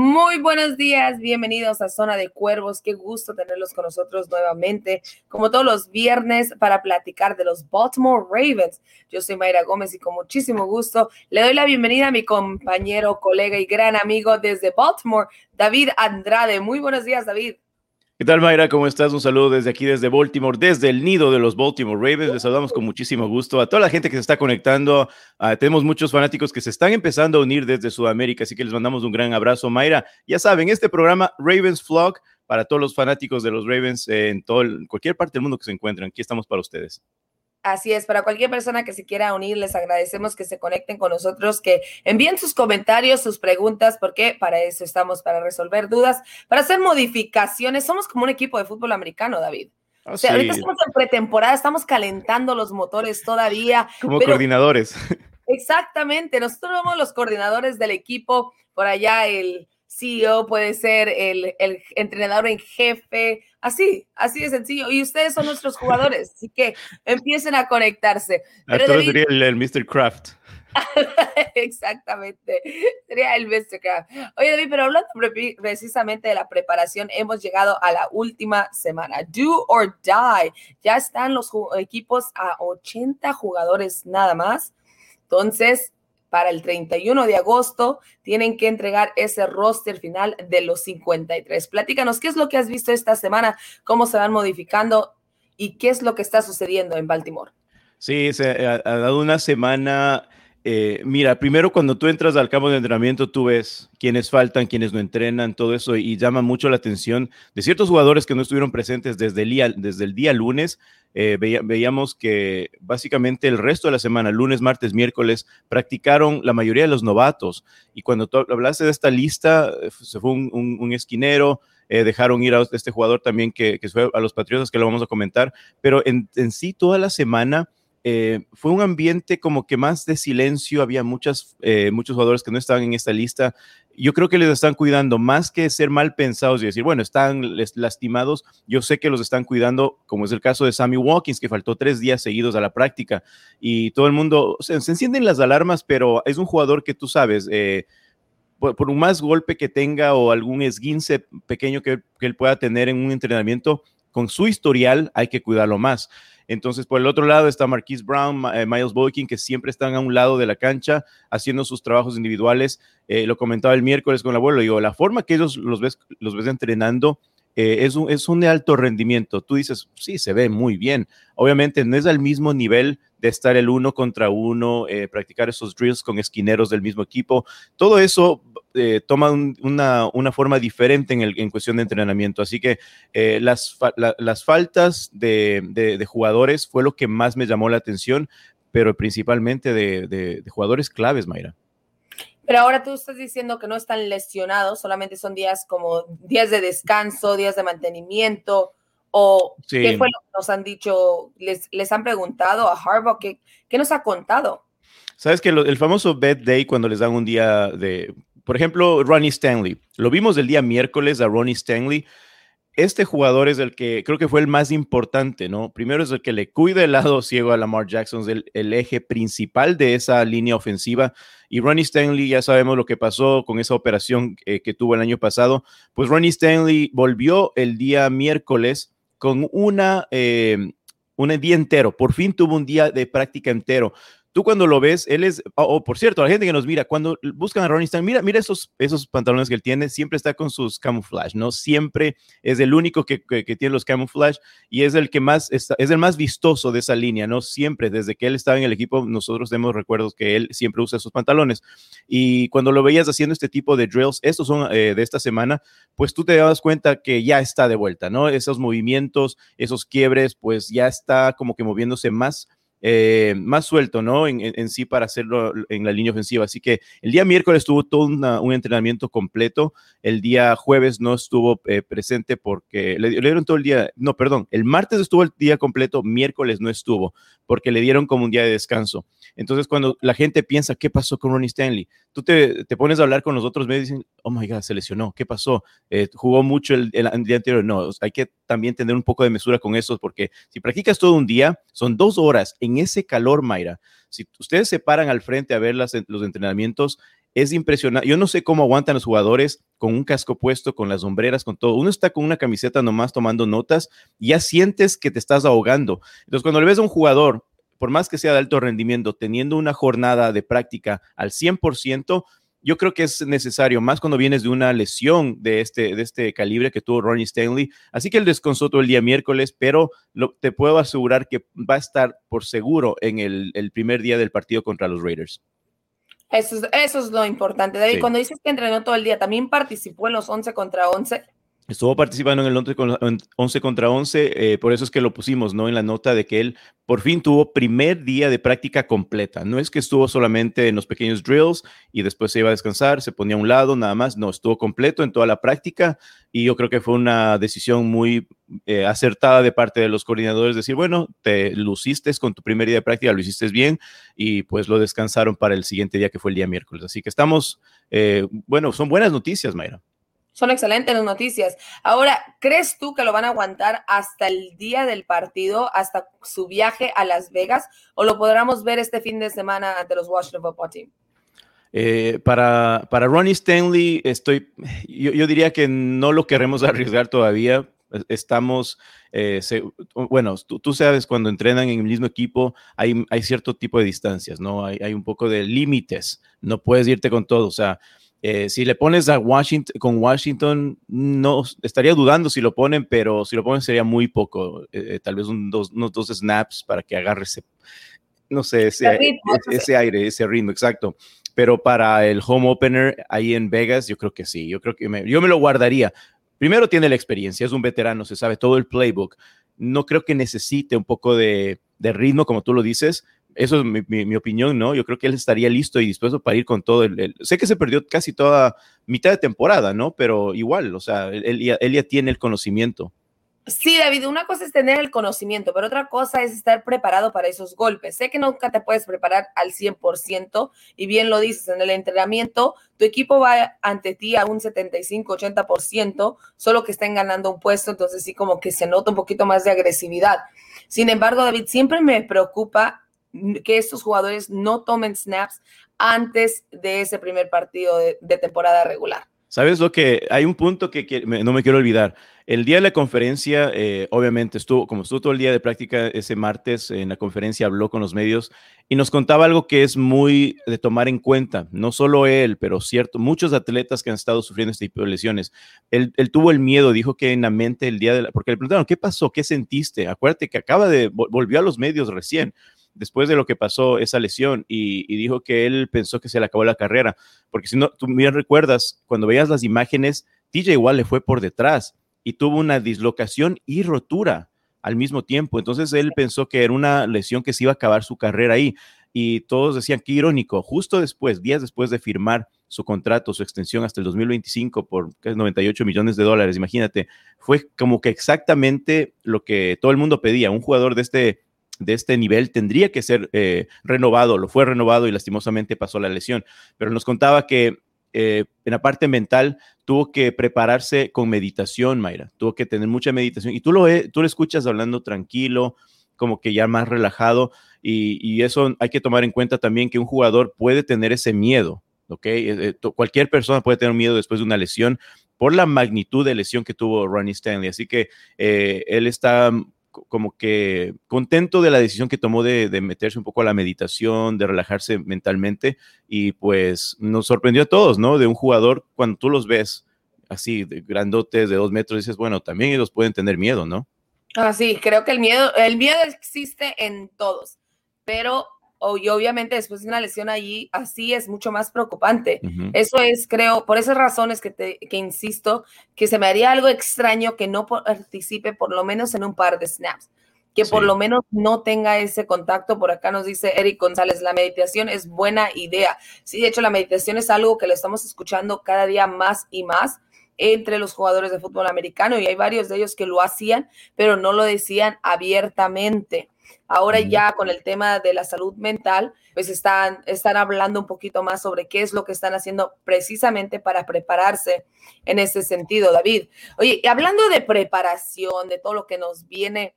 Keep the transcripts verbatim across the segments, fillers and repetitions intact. Muy buenos días, bienvenidos a Zona de Cuervos. Qué gusto tenerlos con nosotros nuevamente, como todos los viernes, para platicar de los Baltimore Ravens. Yo soy Mayra Gómez y con muchísimo gusto le doy la bienvenida a mi compañero, colega y gran amigo desde Baltimore, David Andrade. Muy buenos días, David. ¿Qué tal, Mayra? ¿Cómo estás? Un saludo desde aquí, desde Baltimore, desde el nido de los Baltimore Ravens. Les saludamos con muchísimo gusto a toda la gente que se está conectando. Uh, tenemos muchos fanáticos que se están empezando a unir desde Sudamérica, así que les mandamos un gran abrazo, Mayra. Ya saben, este programa Ravens Flock para todos los fanáticos de los Ravens eh, en todo el, cualquier parte del mundo que se encuentren. Aquí estamos para ustedes. Así es, para cualquier persona que se quiera unir, les agradecemos que se conecten con nosotros, que envíen sus comentarios, sus preguntas, porque para eso estamos, para resolver dudas, para hacer modificaciones. Somos como un equipo de fútbol americano, David. Oh, o sea, sí. Ahorita estamos en pretemporada, estamos calentando los motores todavía. Como pero... coordinadores. Exactamente, nosotros somos los coordinadores del equipo, por allá el C E O puede ser el, el entrenador en jefe, así, así de sencillo. Y ustedes son nuestros jugadores, así que empiecen a conectarse. Pero a todos David, sería el, el mister Kraft. Exactamente, sería el mister Kraft. Oye, David, pero hablando precisamente de la preparación, hemos llegado a la última semana. Do or die. Ya están los equipos a ochenta jugadores nada más. Entonces, para el treinta y uno de agosto tienen que entregar ese roster final de los cincuenta y tres. Platícanos, ¿qué es lo que has visto esta semana? ¿Cómo se van modificando? ¿Y qué es lo que está sucediendo en Baltimore? Sí, se ha, ha dado una semana. Eh, mira, primero cuando tú entras al campo de entrenamiento, tú ves quiénes faltan, quiénes no entrenan, todo eso, y llama mucho la atención de ciertos jugadores que no estuvieron presentes desde el día, desde el día lunes. Eh, veía, veíamos que básicamente el resto de la semana, lunes, martes, miércoles, practicaron la mayoría de los novatos, y cuando tú hablaste de esta lista, se fue un, un, un esquinero, eh, dejaron ir a este jugador también que, que fue a los Patriotas, que lo vamos a comentar, pero en, en sí toda la semana... Eh, fue un ambiente como que más de silencio, había muchas, eh, muchos jugadores que no estaban en esta lista. Yo creo que les están cuidando, más que ser mal pensados y decir, bueno, están lastimados, yo sé que los están cuidando, como es el caso de Sammy Watkins, que faltó tres días seguidos a la práctica, y todo el mundo, o sea, se encienden las alarmas, pero es un jugador que tú sabes, eh, por, por un más golpe que tenga o algún esguince pequeño que, que él pueda tener en un entrenamiento, con su historial hay que cuidarlo más. Entonces, por el otro lado está Marquis Brown, eh, Miles Boykin, que siempre están a un lado de la cancha haciendo sus trabajos individuales. Eh, lo comentaba el miércoles con el abuelo, digo, la forma que ellos los ves, los ves entrenando eh, es, un, es un alto rendimiento. Tú dices, sí, se ve muy bien. Obviamente no es al mismo nivel de estar el uno contra uno, eh, practicar esos drills con esquineros del mismo equipo. Todo eso eh, toma un, una, una forma diferente en, el, en cuestión de entrenamiento. Así que eh, las, fa- la, las faltas de, de, de jugadores fue lo que más me llamó la atención, pero principalmente de, de, de jugadores claves, Mayra. Pero ahora tú estás diciendo que no están lesionados, solamente son días como días de descanso, días de mantenimiento. ¿O sí. qué fue lo que nos han dicho? ¿Les, les han preguntado a Harbaugh? ¿Qué, qué nos ha contado? Sabes que lo, el famoso bed day, cuando les dan un día de... Por ejemplo, Ronnie Stanley. Lo vimos el día miércoles a Ronnie Stanley. Este jugador es el que creo que fue el más importante, ¿no? Primero es el que le cuida el lado ciego a Lamar Jackson, el, el eje principal de esa línea ofensiva. Y Ronnie Stanley, ya sabemos lo que pasó con esa operación eh, que tuvo el año pasado. Pues Ronnie Stanley volvió el día miércoles con una, eh, un día entero. Por fin tuvo un día de práctica entero. Tú cuando lo ves, él es... Oh, oh, por cierto, la gente que nos mira, cuando buscan a Ronnie Stanley, mira, mira esos, esos pantalones que él tiene, siempre está con sus camuflaje, ¿no? Siempre es el único que, que, que tiene los camuflaje y es el que más está, es el más vistoso de esa línea, ¿no? Siempre, desde que él estaba en el equipo, nosotros tenemos recuerdos que él siempre usa esos pantalones. Y cuando lo veías haciendo este tipo de drills, estos son eh, de esta semana, pues tú te das cuenta que ya está de vuelta, ¿no? Esos movimientos, esos quiebres, pues ya está como que moviéndose más Eh, más suelto, ¿no? En, en, en sí para hacerlo en la línea ofensiva. Así que el día miércoles tuvo todo una, un entrenamiento completo. El día jueves no estuvo eh, presente porque le, le dieron todo el día, no, perdón, el martes estuvo el día completo, miércoles no estuvo porque le dieron como un día de descanso. Entonces cuando la gente piensa, ¿qué pasó con Ronnie Stanley? Tú te, te pones a hablar con los otros, me dicen, oh my God, se lesionó, ¿qué pasó? Eh, ¿Jugó mucho el, el, el día anterior? No, hay que también tener un poco de mesura con eso porque si practicas todo un día, son dos horas en ese calor, Mayra. Si ustedes se paran al frente a ver las, los entrenamientos, Es impresionante. Yo no sé cómo aguantan los jugadores con un casco puesto, con las sombreras, con todo. Uno está con una camiseta nomás tomando notas y ya sientes que te estás ahogando. Entonces, cuando le ves a un jugador, por más que sea de alto rendimiento, teniendo una jornada de práctica al cien por ciento, yo creo que es necesario, más cuando vienes de una lesión de este, de este calibre que tuvo Ronnie Stanley. Así que él descansó todo el día miércoles, pero lo, te puedo asegurar que va a estar por seguro en el, el primer día del partido contra los Raiders. Eso es, eso es lo importante, David. Sí. Cuando dices que entrenó todo el día, ¿también participó en los once contra once? Estuvo participando en el once contra once, eh, por eso es que lo pusimos, ¿no?, en la nota de que él por fin tuvo primer día de práctica completa. No es que estuvo solamente en los pequeños drills y después se iba a descansar, se ponía a un lado, nada más. No, estuvo completo en toda la práctica y yo creo que fue una decisión muy eh, acertada de parte de los coordinadores, decir, bueno, te luciste con tu primer día de práctica, lo hiciste bien y pues lo descansaron para el siguiente día que fue el día miércoles. Así que estamos, eh, bueno, son buenas noticias, Mayra. Son excelentes las noticias. Ahora, ¿crees tú que lo van a aguantar hasta el día del partido, hasta su viaje a Las Vegas, o lo podremos ver este fin de semana ante los Washington Football Team? Eh, para, para Ronnie Stanley, estoy, yo, yo diría que no lo queremos arriesgar todavía. Estamos, eh, se, bueno, tú, tú sabes, cuando entrenan en el mismo equipo hay, hay cierto tipo de distancias, ¿no? Hay, hay un poco de límites. No puedes irte con todo, o sea, Eh, si le pones a Washington, con Washington, no estaría dudando si lo ponen, pero si lo ponen sería muy poco, eh, tal vez un, dos, unos dos snaps para que agarre ese, no sé, ese, ritmo, ese, ese aire, ese ritmo, exacto. Pero para el home opener ahí en Vegas, yo creo que sí, yo creo que me, yo me lo guardaría. Primero, tiene la experiencia, es un veterano, se sabe todo el playbook. No creo que necesite un poco de, de ritmo, como tú lo dices. Eso es mi, mi, mi opinión, ¿no? Yo creo que él estaría listo y dispuesto para ir con todo. El, el, sé que se perdió casi toda mitad de temporada, ¿no? Pero igual, o sea, él ya, él ya tiene el conocimiento. Sí, David, una cosa es tener el conocimiento, pero otra cosa es estar preparado para esos golpes. Sé que nunca te puedes preparar al cien por ciento y bien lo dices, en el entrenamiento tu equipo va ante ti a un setenta y cinco, ochenta por ciento, solo que estén ganando un puesto, entonces sí como que se nota un poquito más de agresividad. Sin embargo, David, siempre me preocupa que estos jugadores no tomen snaps antes de ese primer partido de, de temporada regular. ¿Sabes lo que? Hay un punto que, que me, no me quiero olvidar. El día de la conferencia, eh, obviamente, estuvo como estuvo todo el día de práctica ese martes, en la conferencia habló con los medios y nos contaba algo que es muy de tomar en cuenta. No solo él, pero cierto, muchos atletas que han estado sufriendo este tipo de lesiones. Él, él tuvo el miedo, dijo que en la mente el día de la... Porque le preguntaron, ¿qué pasó? ¿Qué sentiste? Acuérdate que acaba de... Volvió a los medios recién, después de lo que pasó esa lesión, y, y dijo que él pensó que se le acabó la carrera, porque si no, tú bien recuerdas, cuando veías las imágenes, T J igual le fue por detrás y tuvo una dislocación y rotura al mismo tiempo, entonces él pensó que era una lesión que se iba a acabar su carrera ahí, y todos decían, qué irónico, justo después, días después de firmar su contrato, su extensión hasta el dos mil veinticinco por noventa y ocho millones de dólares, imagínate, fue como que exactamente lo que todo el mundo pedía, un jugador de este de este nivel tendría que ser eh, renovado, lo fue renovado y lastimosamente pasó la lesión, pero nos contaba que eh, en la parte mental tuvo que prepararse con meditación, Mayra, tuvo que tener mucha meditación y tú lo, tú lo escuchas hablando tranquilo, como que ya más relajado y, y eso hay que tomar en cuenta también, que un jugador puede tener ese miedo, ¿ok? Eh, t- cualquier persona puede tener miedo después de una lesión por la magnitud de lesión que tuvo Ronnie Stanley, así que eh, él está... como que contento de la decisión que tomó de, de meterse un poco a la meditación, de relajarse mentalmente y pues nos sorprendió a todos, ¿no? De un jugador, cuando tú los ves así, de grandotes, de dos metros, dices, bueno, también ellos pueden tener miedo, ¿no? Ah, sí, creo que el miedo, el miedo existe en todos, pero y obviamente después de una lesión allí, así es mucho más preocupante. Uh-huh. Eso es, creo, por esas razones que, te, que insisto, que se me haría algo extraño que no participe por lo menos en un par de snaps, que sí, por lo menos no tenga ese contacto. Por acá nos dice Eric González, la meditación es buena idea. Sí, de hecho, la meditación es algo que lo estamos escuchando cada día más y más entre los jugadores de fútbol americano y hay varios de ellos que lo hacían, pero no lo decían abiertamente. Ahora ya con el tema de la salud mental, pues están, están hablando un poquito más sobre qué es lo que están haciendo precisamente para prepararse en ese sentido, David. Oye, hablando de preparación, de todo lo que nos viene,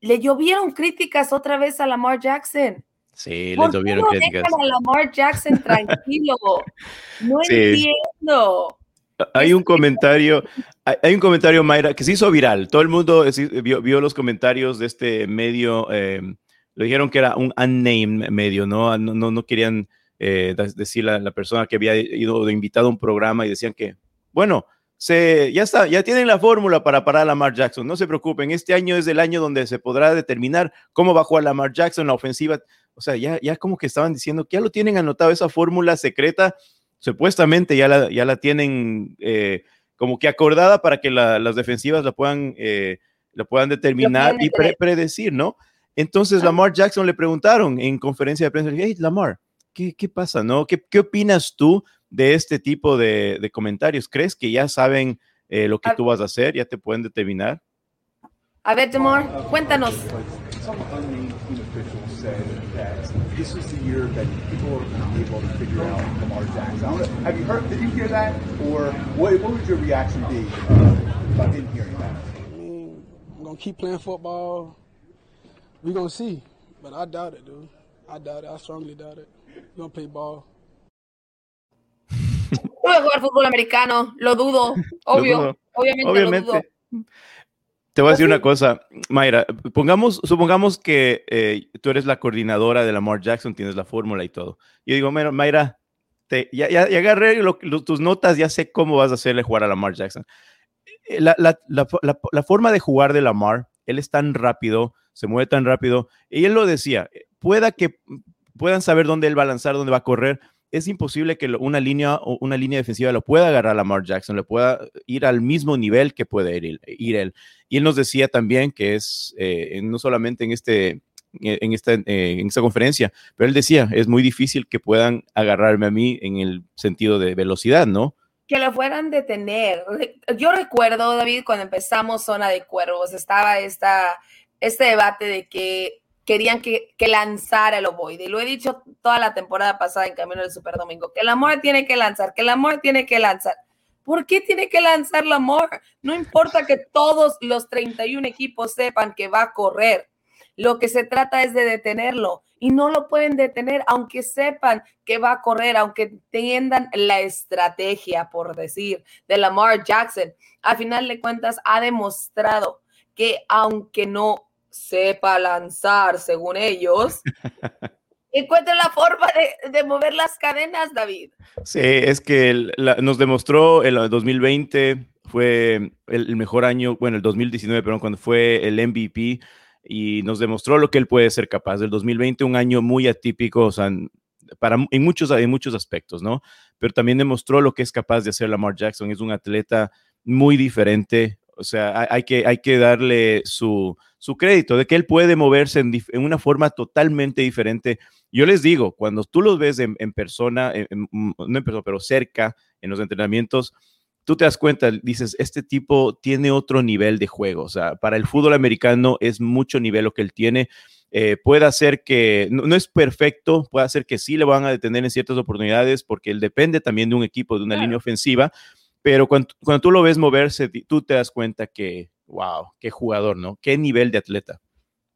le llovieron críticas otra vez a Lamar Jackson. Sí, le tuvieron críticas. ¿Por qué no dejan a Lamar Jackson tranquilo? No sí. entiendo. Hay un comentario, hay un comentario, Mayra, que se hizo viral. Todo el mundo vio, vio los comentarios de este medio. Eh, le dijeron que era un unnamed medio, ¿no? No, no, no querían eh, decir la, la persona que había ido de invitado a un programa y decían que, bueno, se, ya está, ya tienen la fórmula para parar a Lamar Jackson. No se preocupen, este año es el año donde se podrá determinar cómo va a jugar Lamar Jackson, la ofensiva. O sea, ya, ya como que estaban diciendo que ya lo tienen anotado, esa fórmula secreta. Supuestamente ya la, ya la tienen eh, como que acordada para que la, las defensivas la puedan, eh, la puedan determinar y pre- predecir, ¿no? Entonces ah. Lamar Jackson le preguntaron en conferencia de prensa, hey, Lamar, ¿qué, qué pasa, no? ¿Qué, qué opinas tú de este tipo de, de comentarios? ¿Crees que ya saben eh, lo que a- tú vas a hacer? ¿Ya te pueden determinar? A ver, Lamar, cuéntanos. This was the year that people were going to be able to figure out Lamar Jackson. Have you heard, did you hear that? Or what, what would your reaction be uh, if I didn't hear that? I mean, I'm going to keep playing football. We're going to see. But I doubt it, dude. I doubt it. I strongly doubt it. We're going to play ball. Voy a jugar fútbol americano. Lo dudo. Obvio. Lo dudo. Obviamente, Obviamente lo dudo. Te voy a decir una cosa, Mayra, pongamos, supongamos que eh, tú eres la coordinadora de Lamar Jackson, tienes la fórmula y todo. Yo digo, Mayra, te, ya, ya, ya agarré lo, lo, tus notas, ya sé cómo vas a hacerle jugar a Lamar Jackson. La, la, la, la, la forma de jugar de Lamar, él es tan rápido, se mueve tan rápido, y él lo decía, pueda que puedan saber dónde él va a lanzar, dónde va a correr, es imposible que una línea, una línea defensiva lo pueda agarrar a Lamar Jackson, le pueda ir al mismo nivel que puede ir, ir él. Y él nos decía también que es, eh, no solamente en, este, en, esta, eh, en esta conferencia, pero él decía, es muy difícil que puedan agarrarme a mí en el sentido de velocidad, ¿no? Que lo fueran detener. Yo recuerdo, David, cuando empezamos Zona de Cuervos, estaba esta, este debate de que querían que, que lanzara el ovoide. Y lo he dicho toda la temporada pasada en Camino del Superdomingo, que Lamar tiene que lanzar, que Lamar tiene que lanzar. ¿Por qué tiene que lanzar Lamar? No importa que todos los treinta y uno equipos sepan que va a correr. Lo que se trata es de detenerlo. Y no lo pueden detener, aunque sepan que va a correr, aunque entiendan la estrategia, por decir, de Lamar Jackson. Al final de cuentas, ha demostrado que aunque no sepa lanzar, según ellos, encuentra la forma de, de mover las cadenas, David. Sí, es que el, la, nos demostró el dos mil veinte fue el, el mejor año, bueno, el dos mil diecinueve, perdón, cuando fue el M V P, y nos demostró lo que él puede ser capaz. El dos mil veinte, un año muy atípico, o sea, para, en, muchos, en muchos aspectos, ¿no? Pero también demostró lo que es capaz de hacer Lamar Jackson. Es un atleta muy diferente. O sea, hay que, hay que darle su, su crédito de que él puede moverse en, dif- en una forma totalmente diferente. Yo les digo, cuando tú los ves en, en persona, en, en, no en persona, pero cerca, en los entrenamientos, tú te das cuenta, dices, este tipo tiene otro nivel de juego. O sea, para el fútbol americano es mucho nivel lo que él tiene. Eh, puede hacer que, no, no es perfecto, puede hacer que sí le van a detener en ciertas oportunidades porque él depende también de un equipo, de una línea ofensiva. Pero cuando, cuando tú lo ves moverse, tú te das cuenta que, wow, qué jugador, ¿no? Qué nivel de atleta.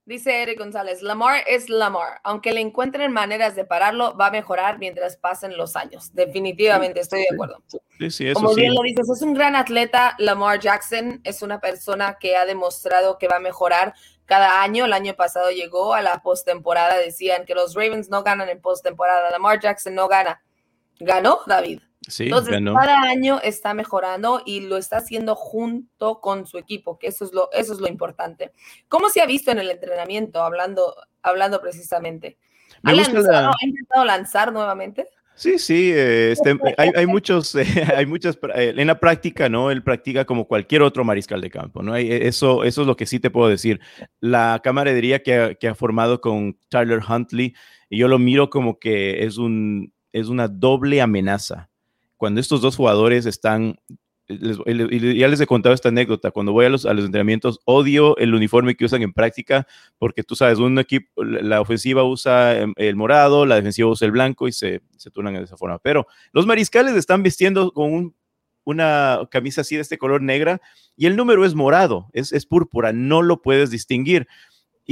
Dice Eric González, Lamar es Lamar. Aunque le encuentren maneras de pararlo, va a mejorar mientras pasen los años. Definitivamente, estoy de acuerdo. Sí, sí, eso Como bien sí. lo dices, es un gran atleta. Lamar Jackson es una persona que ha demostrado que va a mejorar cada año. El año pasado llegó a la postemporada. Decían que los Ravens no ganan en postemporada. Lamar Jackson no gana. Ganó, David. Sí, Entonces, ganó. Cada año está mejorando y lo está haciendo junto con su equipo, que eso es lo, eso es lo importante. ¿Cómo se ha visto en el entrenamiento? Hablando, hablando precisamente. Me ¿Ha, lanzado, la... ¿Ha intentado lanzar nuevamente? Sí, sí. Eh, este, hay, hay muchos, eh, hay muchas, eh, en la práctica, ¿no? Él practica como cualquier otro mariscal de campo, ¿no? Eso, eso es lo que sí te puedo decir. La camaradería que ha, que ha formado con Tyler Huntley, y yo lo miro como que es un, es una doble amenaza. Cuando estos dos jugadores están, les, les, ya les he contado esta anécdota, cuando voy a los, a los entrenamientos, odio el uniforme que usan en práctica, porque tú sabes, un equipo, la ofensiva usa el, el morado, la defensiva usa el blanco y se, se turnan de esa forma. Pero los mariscales están vistiendo con un, una camisa así de este color negra y el número es morado, es, es púrpura, no lo puedes distinguir.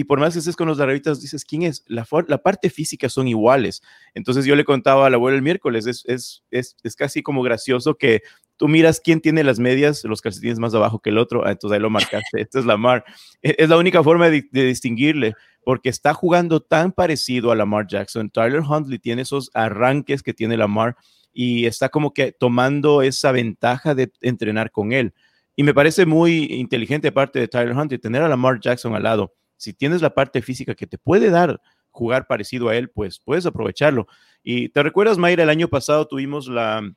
y por más que estés con los largavitas, dices, ¿quién es? La, la parte física son iguales. Entonces yo le contaba a la abuela el miércoles, es, es, es, es casi como gracioso que tú miras quién tiene las medias, los calcetines más abajo que el otro, ah, entonces ahí lo marcaste, esta es Lamar. Es la única forma de, de distinguirle, porque está jugando tan parecido a Lamar Jackson. Tyler Huntley tiene esos arranques que tiene Lamar y está como que tomando esa ventaja de entrenar con él. Y me parece muy inteligente parte de Tyler Huntley tener a Lamar Jackson al lado. Si tienes la parte física que te puede dar jugar parecido a él, pues puedes aprovecharlo. Y te recuerdas, Mayra, el año pasado tuvimos la...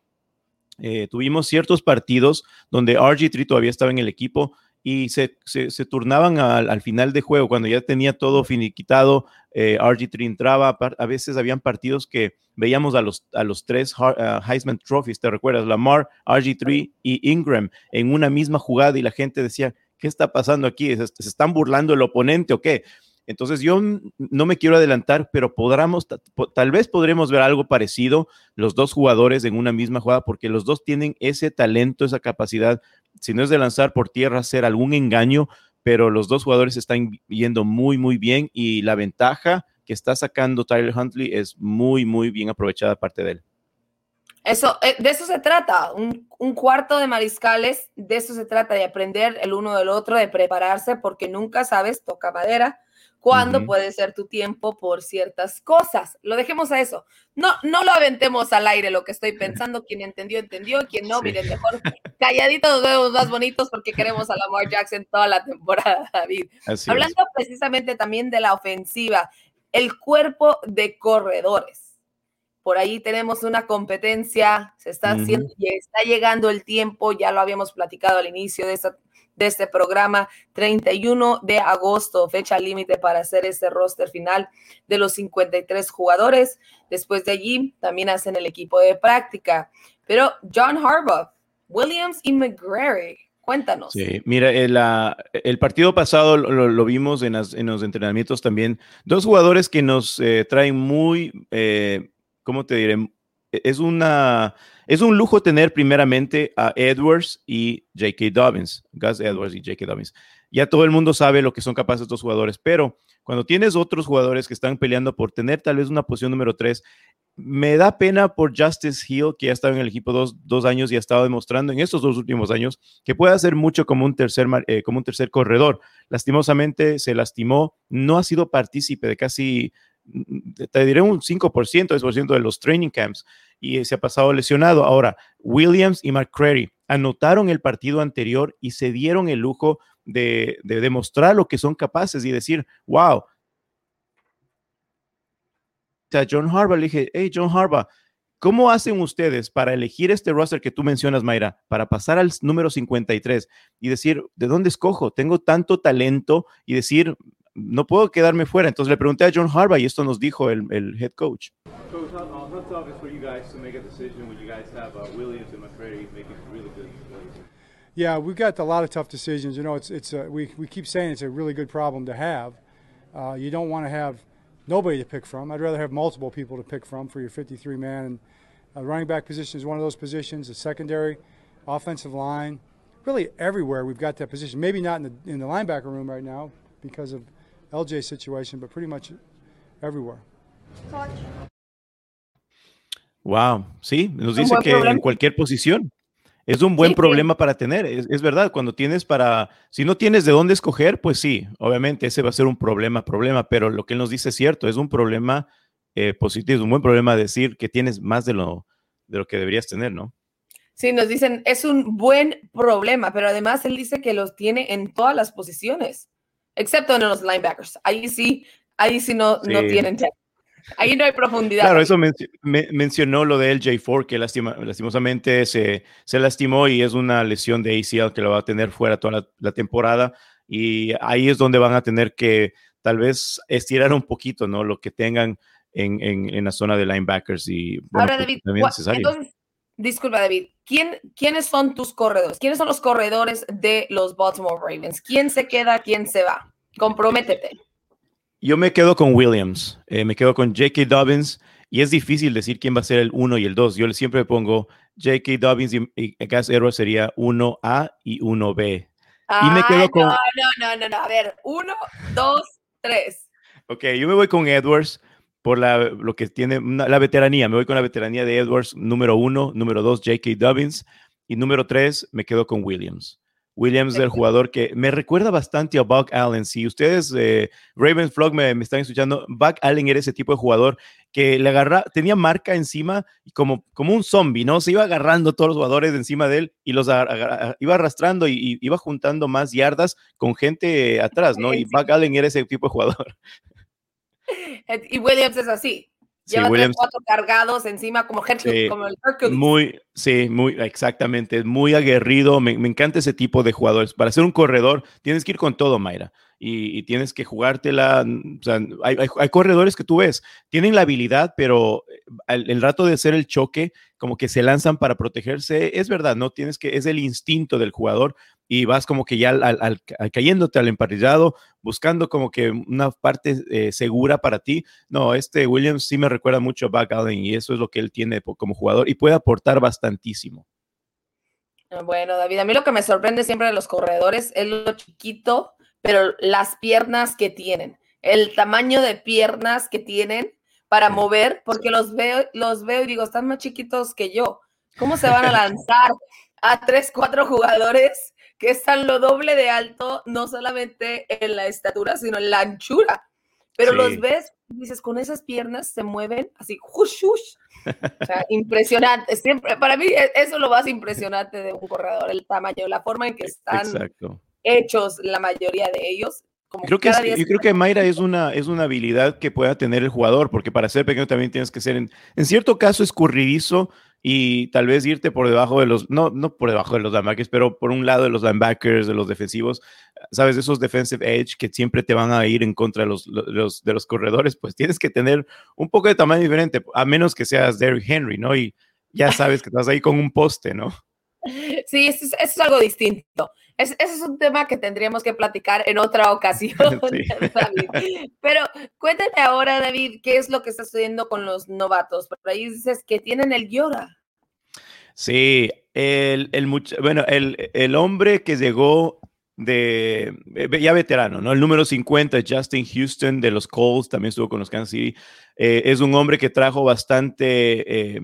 Eh, tuvimos ciertos partidos donde R G tres todavía estaba en el equipo y se, se, se turnaban al, al final de juego, cuando ya tenía todo finiquitado, eh, R G tres entraba. A veces habían partidos que veíamos a los, a los tres uh, Heisman Trophies, ¿te recuerdas? Lamar, R G tres y Ingram en una misma jugada, y la gente decía, ¿qué está pasando aquí? ¿Se, se están burlando el oponente o qué? Entonces yo no me quiero adelantar, pero podremos, tal vez podremos ver algo parecido, los dos jugadores en una misma jugada, porque los dos tienen ese talento, esa capacidad, si no es de lanzar por tierra, hacer algún engaño, pero los dos jugadores están yendo muy, muy bien, y la ventaja que está sacando Tyler Huntley es muy, muy bien aprovechada parte de él. Eso, de eso se trata, un, un cuarto de mariscales, de eso se trata, de aprender el uno del otro, de prepararse, porque nunca sabes, toca madera, cuándo uh-huh. puede ser tu tiempo por ciertas cosas. Lo dejemos a eso. No, no lo aventemos al aire lo que estoy pensando. Quien entendió, entendió. Quien no, sí. Miren, mejor calladitos nos vemos más bonitos, porque queremos a Lamar Jackson toda la temporada, David. Así Hablando es. Precisamente también de la ofensiva, el cuerpo de corredores. Por ahí tenemos una competencia, se está uh-huh. haciendo, ya está llegando el tiempo, ya lo habíamos platicado al inicio de esta de este programa, treinta y uno de agosto, fecha límite para hacer este roster final de los cincuenta y tres jugadores. Después de allí, también hacen el equipo de práctica. Pero John Harbaugh, Williams y McGrary, cuéntanos. Sí, mira, el, uh, el partido pasado lo, lo vimos en, las, en los entrenamientos también. Dos jugadores que nos eh, traen muy, eh, ¿cómo te diré? Es, una, es un lujo tener primeramente a Edwards y J K. Dobbins, Gus Edwards y J K. Dobbins. Ya todo el mundo sabe lo que son capaces estos jugadores, pero cuando tienes otros jugadores que están peleando por tener tal vez una posición número tres, me da pena por Justice Hill, que ya estaba en el equipo dos, dos años y ha estado demostrando en estos dos últimos años que puede hacer mucho como un tercer, eh, como un tercer corredor. Lastimosamente se lastimó, no ha sido partícipe de casi... te diré un cinco por ciento, diez por ciento de los training camps, y se ha pasado lesionado. Ahora, Williams y McCreary anotaron el partido anterior y se dieron el lujo de, de demostrar lo que son capaces y decir, wow. A John Harbaugh le dije, hey John Harbaugh, ¿cómo hacen ustedes para elegir este roster que tú mencionas, Mayra, para pasar al número cincuenta y tres y decir, ¿de dónde escojo? Tengo tanto talento, y decir, no puedo quedarme fuera. Entonces le pregunté a John Harbaugh y esto nos dijo el, el head coach. Coach, how, how tough is for you guys to make a decision when you guys have uh, Williams and McCreary making really good plays? Yeah, we've got a lot of tough decisions. You know, it's it's a, we we keep saying it's a really good problem to have. Uh, you don't want to have nobody to pick from. I'd rather have multiple people to pick from for your fifty-three man. And uh, running back position is one of those positions. The secondary, offensive line, really everywhere we've got that position. Maybe not in the in the linebacker room right now because of L J situation, but pretty much everywhere. Wow, sí, nos dice que problema. En cualquier posición es un buen sí, problema sí. para tener, es, es verdad, cuando tienes para, si no tienes de dónde escoger, pues sí, obviamente ese va a ser un problema, problema, pero lo que él nos dice es cierto, es un problema eh, positivo, es un buen problema decir que tienes más de lo, de lo que deberías tener, ¿no? Sí, nos dicen, es un buen problema, pero además él dice que los tiene en todas las posiciones. Excepto en los linebackers. Ahí sí, ahí sí no, sí. no tienen. Ahí no hay profundidad. Claro, eso men- men- mencionó lo de L J cuatro, que lastima- lastimosamente se, se lastimó y es una lesión de A C L que lo va a tener fuera toda la, la temporada. Y ahí es donde van a tener que tal vez estirar un poquito, ¿no? Lo que tengan en, en, en la zona de linebackers. Y, bueno, ahora, David, también es necesario. Entonces, disculpa, David. ¿Quién, ¿Quiénes son tus corredores? ¿Quiénes son los corredores de los Baltimore Ravens? ¿Quién se queda? ¿Quién se va? Comprométete. Yo me quedo con Williams. Eh, me quedo con J K. Dobbins. Y es difícil decir quién va a ser el uno y el dos. Yo siempre pongo J K. Dobbins y, y Gus Edwards sería uno A y uno B. Ah, y me quedo con... No, no, no, no. A ver. uno, dos, Tres. Ok, yo me voy con Edwards por la, lo que tiene una, la veteranía. Me voy con la veteranía de Edwards, número uno. Número dos, J K. Dobbins. Y número tres, me quedo con Williams. Williams es el jugador que me recuerda bastante a Buck Allen. Si ustedes, eh, Ravens Flock, me, me están escuchando, Buck Allen era ese tipo de jugador que le agarra, tenía marca encima como, como un zombie, ¿no? Se iba agarrando todos los jugadores encima de él y los agarra, iba arrastrando y, y iba juntando más yardas con gente atrás, ¿no? Y Buck Allen era ese tipo de jugador. Y Williams es así. Lleva sí, tres, cuatro cargados encima como Hercules, sí, como el Hercules. Muy, sí, muy, exactamente, muy aguerrido, me, me encanta ese tipo de jugadores. Para ser un corredor tienes que ir con todo, Mayra, y, y tienes que jugártela, o sea, hay, hay, hay corredores que tú ves, tienen la habilidad, pero el, el rato de hacer el choque, como que se lanzan para protegerse, es verdad, no tienes que, es el instinto del jugador, y vas como que ya al, al, al cayéndote al emparrillado, buscando como que una parte eh, segura para ti. No, este Williams sí me recuerda mucho a Buck Allen y eso es lo que él tiene como jugador y puede aportar bastantísimo. Bueno, David, a mí lo que me sorprende siempre de los corredores es lo chiquito, pero las piernas que tienen, el tamaño de piernas que tienen para mover, porque los veo, los veo y digo, están más chiquitos que yo. ¿Cómo se van a lanzar a tres, cuatro jugadores que están lo doble de alto, no solamente en la estatura, sino en la anchura? Pero sí, los ves, dices, con esas piernas se mueven así, hush, hush. O sea, impresionante. Siempre, para mí, eso es lo más impresionante de un corredor, el tamaño, la forma en que están Exacto. hechos la mayoría de ellos. Como creo que es, yo creo que Mayra es una, es una habilidad que pueda tener el jugador, porque para ser pequeño también tienes que ser, en, en cierto caso, escurridizo y tal vez irte por debajo de los, no, no por debajo de los linebackers, pero por un lado de los linebackers, de los defensivos, ¿sabes? Esos defensive edge que siempre te van a ir en contra de los, los, de los corredores, pues tienes que tener un poco de tamaño diferente, a menos que seas Derrick Henry, ¿no? Y ya sabes que estás ahí con un poste, ¿no? Sí, eso es, eso es algo distinto. Es, ese es un tema que tendríamos que platicar en otra ocasión, sí. David. Pero cuéntame ahora, David, ¿qué es lo que está sucediendo con los novatos? Por ahí dices que tienen el Yora. Sí, el, el much- bueno, el, el hombre que llegó de ya veterano, ¿no? El número cincuenta, Justin Houston de los Colts, también estuvo con los Kansas City. Eh, es un hombre que trajo bastante... Eh,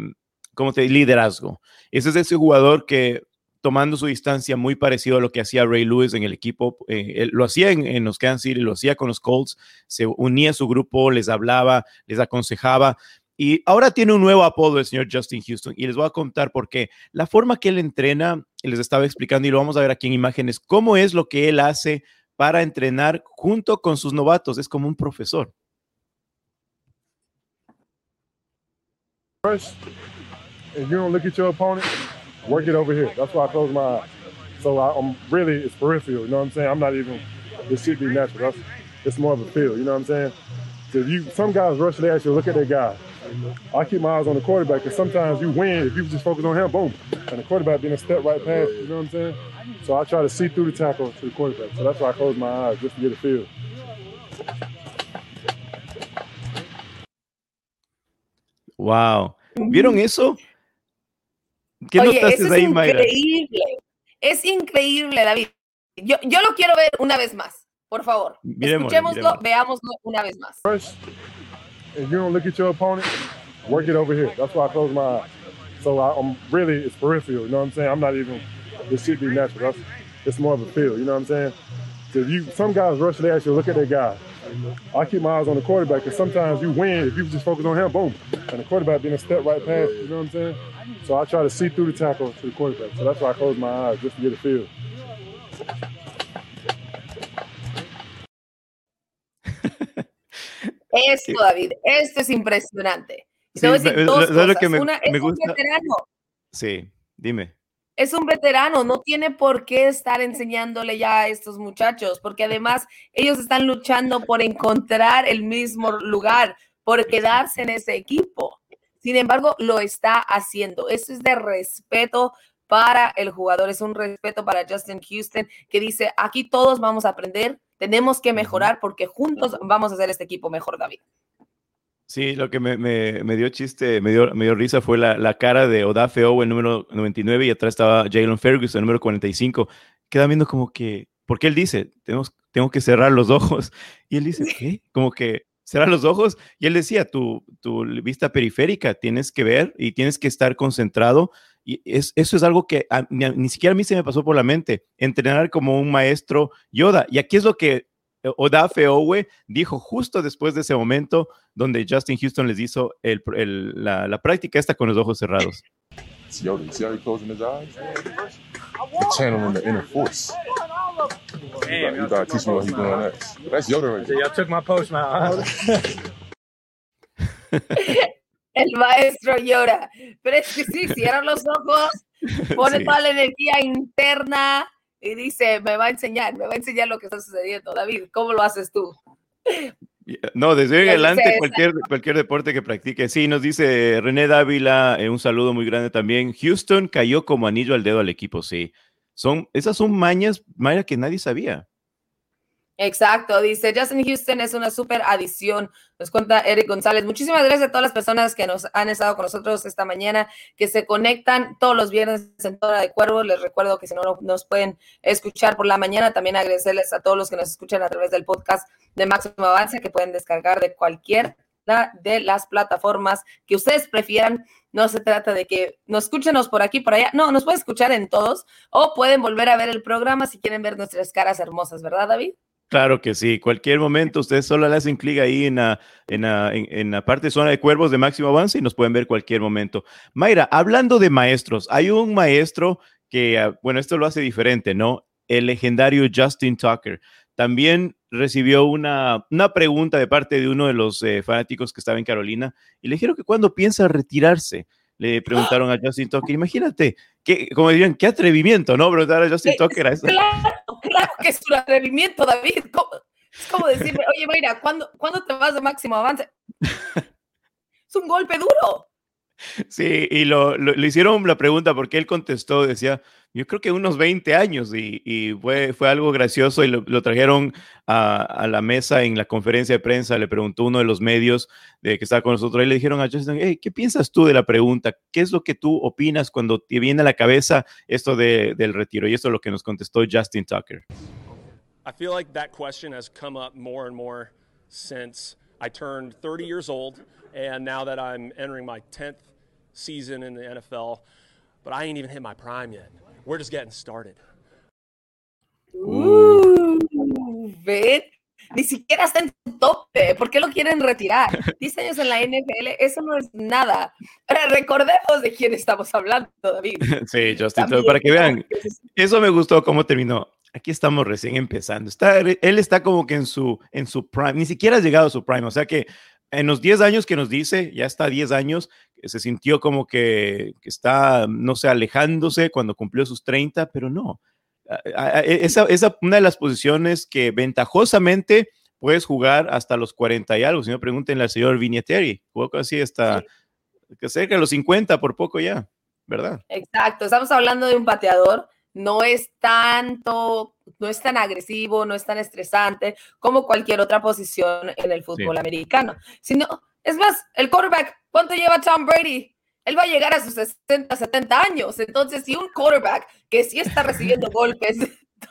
¿Cómo te digo? Liderazgo. Ese es ese jugador que, tomando su distancia, muy parecido a lo que hacía Ray Lewis en el equipo, eh, él, lo hacía en, en los Kansas City, lo hacía con los Colts, se unía a su grupo, les hablaba, les aconsejaba, y ahora tiene un nuevo apodo el señor Justin Houston, y les voy a contar por qué. La forma que él entrena, les estaba explicando, y lo vamos a ver aquí en imágenes, cómo es lo que él hace para entrenar junto con sus novatos. Es como un profesor. First. If you don't look at your opponent, work it over here. That's why I close my eyes. So I, I'm really, it's peripheral, you know what I'm saying? I'm not even, this should be natural. That's, it's more of a feel, you know what I'm saying? So you, some guys rush, they actually look at their guy. I keep my eyes on the quarterback because sometimes you win if you just focus on him, boom. And the quarterback being a step right past, you know what I'm saying? So I try to see through the tackle to the quarterback. So that's why I close my eyes, just to get a feel. Wow. ¿Vieron eso? ¿Qué Oye, notaste eso es ahí, Mayra? Increíble, es increíble, David. Yo, yo lo quiero ver una vez más, por favor. Miremos, Escuchémoslo, miremos. Veámoslo una vez más. First, if you don't look at your opponent, work it over here. That's why I close my eyes. So I, I'm really, it's peripheral, you know what I'm saying? I'm not even, this should be natural. That's, it's more of a feel, you know what I'm saying? So you, some guys rush, they actually look at their guy. I keep my eyes on the quarterback because sometimes you win if you just focus on him, boom. And the quarterback being a step right past, you know what I'm saying? So I try to see through the tackle to the quarterback. So that's why I close my eyes, just to get a feel. Esto, David, esto es impresionante. Sí, es un veterano. Sí, dime. Es un veterano, no tiene por qué estar enseñándole ya a estos muchachos, porque además ellos están luchando por encontrar el mismo lugar, por quedarse en ese equipo. Sin embargo, lo está haciendo. Eso es de respeto para el jugador, es un respeto para Justin Houston, que dice, aquí todos vamos a aprender, tenemos que mejorar, porque juntos vamos a hacer este equipo mejor, David. Sí, lo que me, me, me dio chiste, me dio, me dio risa fue la, la cara de Odafe Owe, el número noventa y nueve, y atrás estaba Jalen Ferguson, el número cuarenta y cinco. Queda viendo como que, Porque él dice, tenemos, tengo que cerrar los ojos. Y él dice, ¿qué? Como que cerrar los ojos. Y él decía, tu, tu vista periférica tienes que ver y tienes que estar concentrado. Y es, eso es algo que a, ni, a, ni siquiera a mí se me pasó por la mente. Entrenar como un maestro Yoda. Y aquí es lo que Odafe Owe dijo justo después de ese momento donde Justin Houston les hizo el, el, la, la práctica esta con los ojos cerrados. It's Yoda. You see how he's closing his eyes? You're channeling the inner force. Damn, you gotta teach me what he's doing next. That's Yoda right there. Y'all took my post now. El maestro Yoda. Pero es que sí, cierra los ojos, pone sí. toda la energía interna y dice, me va a enseñar, me va a enseñar lo que está sucediendo. David, ¿cómo lo haces tú? No, desde hoy adelante cualquier, cualquier deporte que practique. Sí, nos dice René Dávila, eh, un saludo muy grande también. Houston cayó como anillo al dedo al equipo, sí. Son, esas son mañas, Mayra, que nadie sabía. Exacto, dice Justin Houston es una súper adición, nos cuenta Eric González. Muchísimas gracias a todas las personas que nos han estado con nosotros esta mañana, que se conectan todos los viernes en Zona de Cuervos. Les recuerdo que si no nos pueden escuchar por la mañana, también agradecerles a todos los que nos escuchan a través del podcast de Máximo Avance, que pueden descargar de cualquier de las plataformas que ustedes prefieran. No se trata de que nos escúchenos por aquí, por allá. No, nos pueden escuchar en todos, o pueden volver a ver el programa si quieren ver nuestras caras hermosas, ¿verdad, David? Claro que sí, cualquier momento ustedes solo le hacen clic ahí en la, en, la, en, en la parte de Zona de Cuervos de Máximo Avance y nos pueden ver cualquier momento. Mayra, hablando de maestros, hay un maestro que, bueno, esto lo hace diferente, ¿no? El legendario Justin Tucker. También recibió una, una pregunta de parte de uno de los eh, fanáticos que estaba en Carolina y le dijeron que cuándo piensa retirarse. Le preguntaron a Justin Tucker, imagínate, que, como dirían, qué atrevimiento, ¿no? Preguntar a Justin Tucker a eso. Claro. Claro que es un atrevimiento, David. ¿Cómo? Es como decirme, oye, Mayra, ¿cuándo, ¿cuándo te vas de Máximo Avance? Es un golpe duro. Sí, y lo, lo, le hicieron la pregunta porque él contestó, decía, yo creo que unos veinte años, y, y fue, fue algo gracioso y lo, lo trajeron a, a la mesa en la conferencia de prensa. Le preguntó uno de los medios de, que estaba con nosotros y le dijeron a Justin, hey, ¿qué piensas tú de la pregunta? ¿Qué es lo que tú opinas cuando te viene a la cabeza esto de, del retiro? Y esto es lo que nos contestó Justin Tucker. I feel like that question has come up more and more since I turned thirty years old, and now that I'm entering my tenth season in the N F L, but I ain't even hit my prime yet. We're just getting started. Uh, ¿Ven? Ni siquiera está en su tope. ¿Por qué lo quieren retirar? diez años en la N F L, eso no es nada. Ahora, recordemos de quién estamos hablando, David. Sí, Justin, también, para que vean. Eso me gustó cómo terminó. Aquí estamos recién empezando. Está, él está como que en su, en su prime. Ni siquiera ha llegado a su prime. O sea que en los diez años que nos dice, ya está diez años, se sintió como que, que está, no sé, alejándose cuando cumplió sus treinta, pero no. Esa es una de las posiciones que ventajosamente puedes jugar hasta los cuarenta y algo. Si no, pregúntenle al señor Vinatieri, jugó casi hasta sí. cerca de los cincuenta por poco ya, ¿verdad? Exacto, estamos hablando de un pateador. No es tanto, no es tan agresivo, no es tan estresante como cualquier otra posición en el fútbol sí. americano. Sino, es más, el quarterback, ¿cuánto lleva Tom Brady? Él va a llegar a sus sesenta, setenta años. Entonces, si un quarterback que sí está recibiendo golpes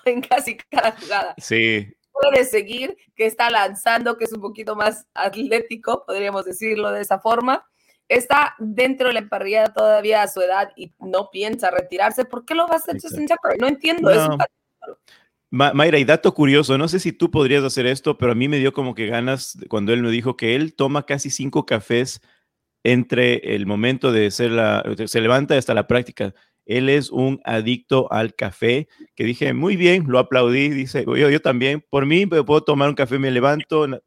en casi cada jugada, sí. puede seguir, que está lanzando, que es un poquito más atlético, podríamos decirlo de esa forma, está dentro de la emparrillada todavía a su edad y no piensa retirarse, ¿por qué lo va a hacer Justin Tucker? No entiendo no. eso. Ma- Mayra, y dato curioso, no sé si tú podrías hacer esto, pero a mí me dio como que ganas cuando él me dijo que él toma casi cinco cafés entre el momento de ser la... se levanta hasta la práctica. Él es un adicto al café, que dije, muy bien, lo aplaudí, dice, yo, yo también, por mí puedo tomar un café, me levanto en la,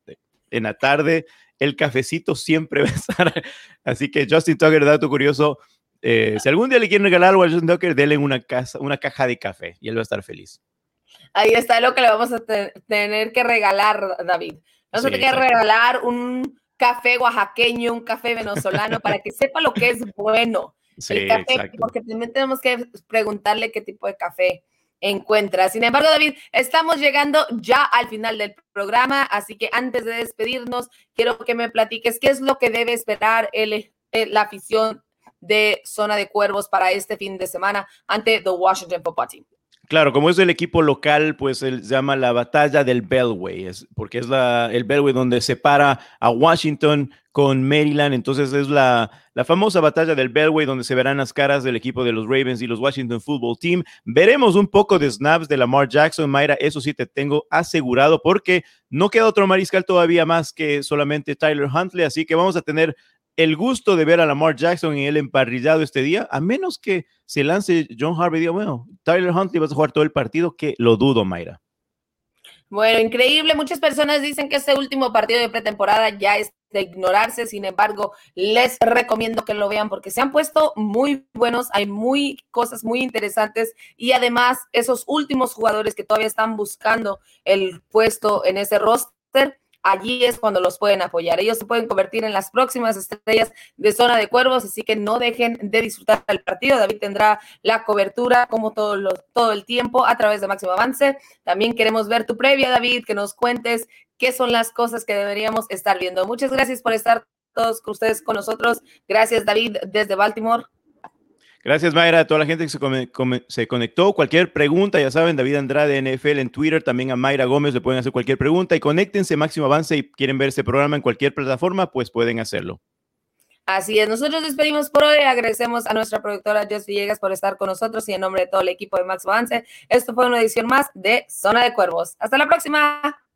en la tarde, el cafecito siempre va a estar. Así que Justin Tucker, dato curioso, eh, si algún día le quieren regalar algo a Justin Tucker, denle una, casa, una caja de café y él va a estar feliz. Ahí está lo que le vamos a te- tener que regalar, David. Vamos sí, a tener que regalar un café oaxaqueño, un café venezolano, para que sepa lo que es bueno. Sí, el café, exacto. Porque también tenemos que preguntarle qué tipo de café encuentra. Sin embargo, David, estamos llegando ya al final del programa, así que antes de despedirnos, quiero que me platiques qué es lo que debe esperar el, el, la afición de Zona de Cuervos para este fin de semana ante The Washington Football Team. Claro, como es del equipo local, pues él se llama la Batalla del Beltway, es, porque es la, el Beltway donde separa a Washington con Maryland. Entonces es la, la famosa Batalla del Beltway, donde se verán las caras del equipo de los Ravens y los Washington Football Team. Veremos un poco de snaps de Lamar Jackson, Mayra, eso sí te tengo asegurado, porque no queda otro mariscal todavía más que solamente Tyler Huntley, así que vamos a tener el gusto de ver a Lamar Jackson y él emparrillado este día, a menos que se lance John Harbaugh y diga, bueno, Tyler Huntley, vas a jugar todo el partido, que lo dudo, Mayra. Bueno, increíble. Muchas personas dicen que este último partido de pretemporada ya es de ignorarse, sin embargo, les recomiendo que lo vean porque se han puesto muy buenos, hay muy cosas muy interesantes y además esos últimos jugadores que todavía están buscando el puesto en ese roster, allí es cuando los pueden apoyar. Ellos se pueden convertir en las próximas estrellas de Zona de Cuervos, así que no dejen de disfrutar el partido. David tendrá la cobertura como todo, lo, todo el tiempo a través de Máximo Avance. También queremos ver tu previa, David, que nos cuentes qué son las cosas que deberíamos estar viendo. Muchas gracias por estar todos ustedes con nosotros. Gracias, David, desde Baltimore. Gracias, Mayra, a toda la gente que se, come, come, se conectó. Cualquier pregunta, ya saben, David Andrade, N F L en Twitter, también a Mayra Gómez le pueden hacer cualquier pregunta y conéctense, Máximo Avance, y quieren ver este programa en cualquier plataforma, pues pueden hacerlo. Así es, nosotros despedimos por hoy, agradecemos a nuestra productora Jess Villegas por estar con nosotros y en nombre de todo el equipo de Máximo Avance, esto fue una edición más de Zona de Cuervos. Hasta la próxima.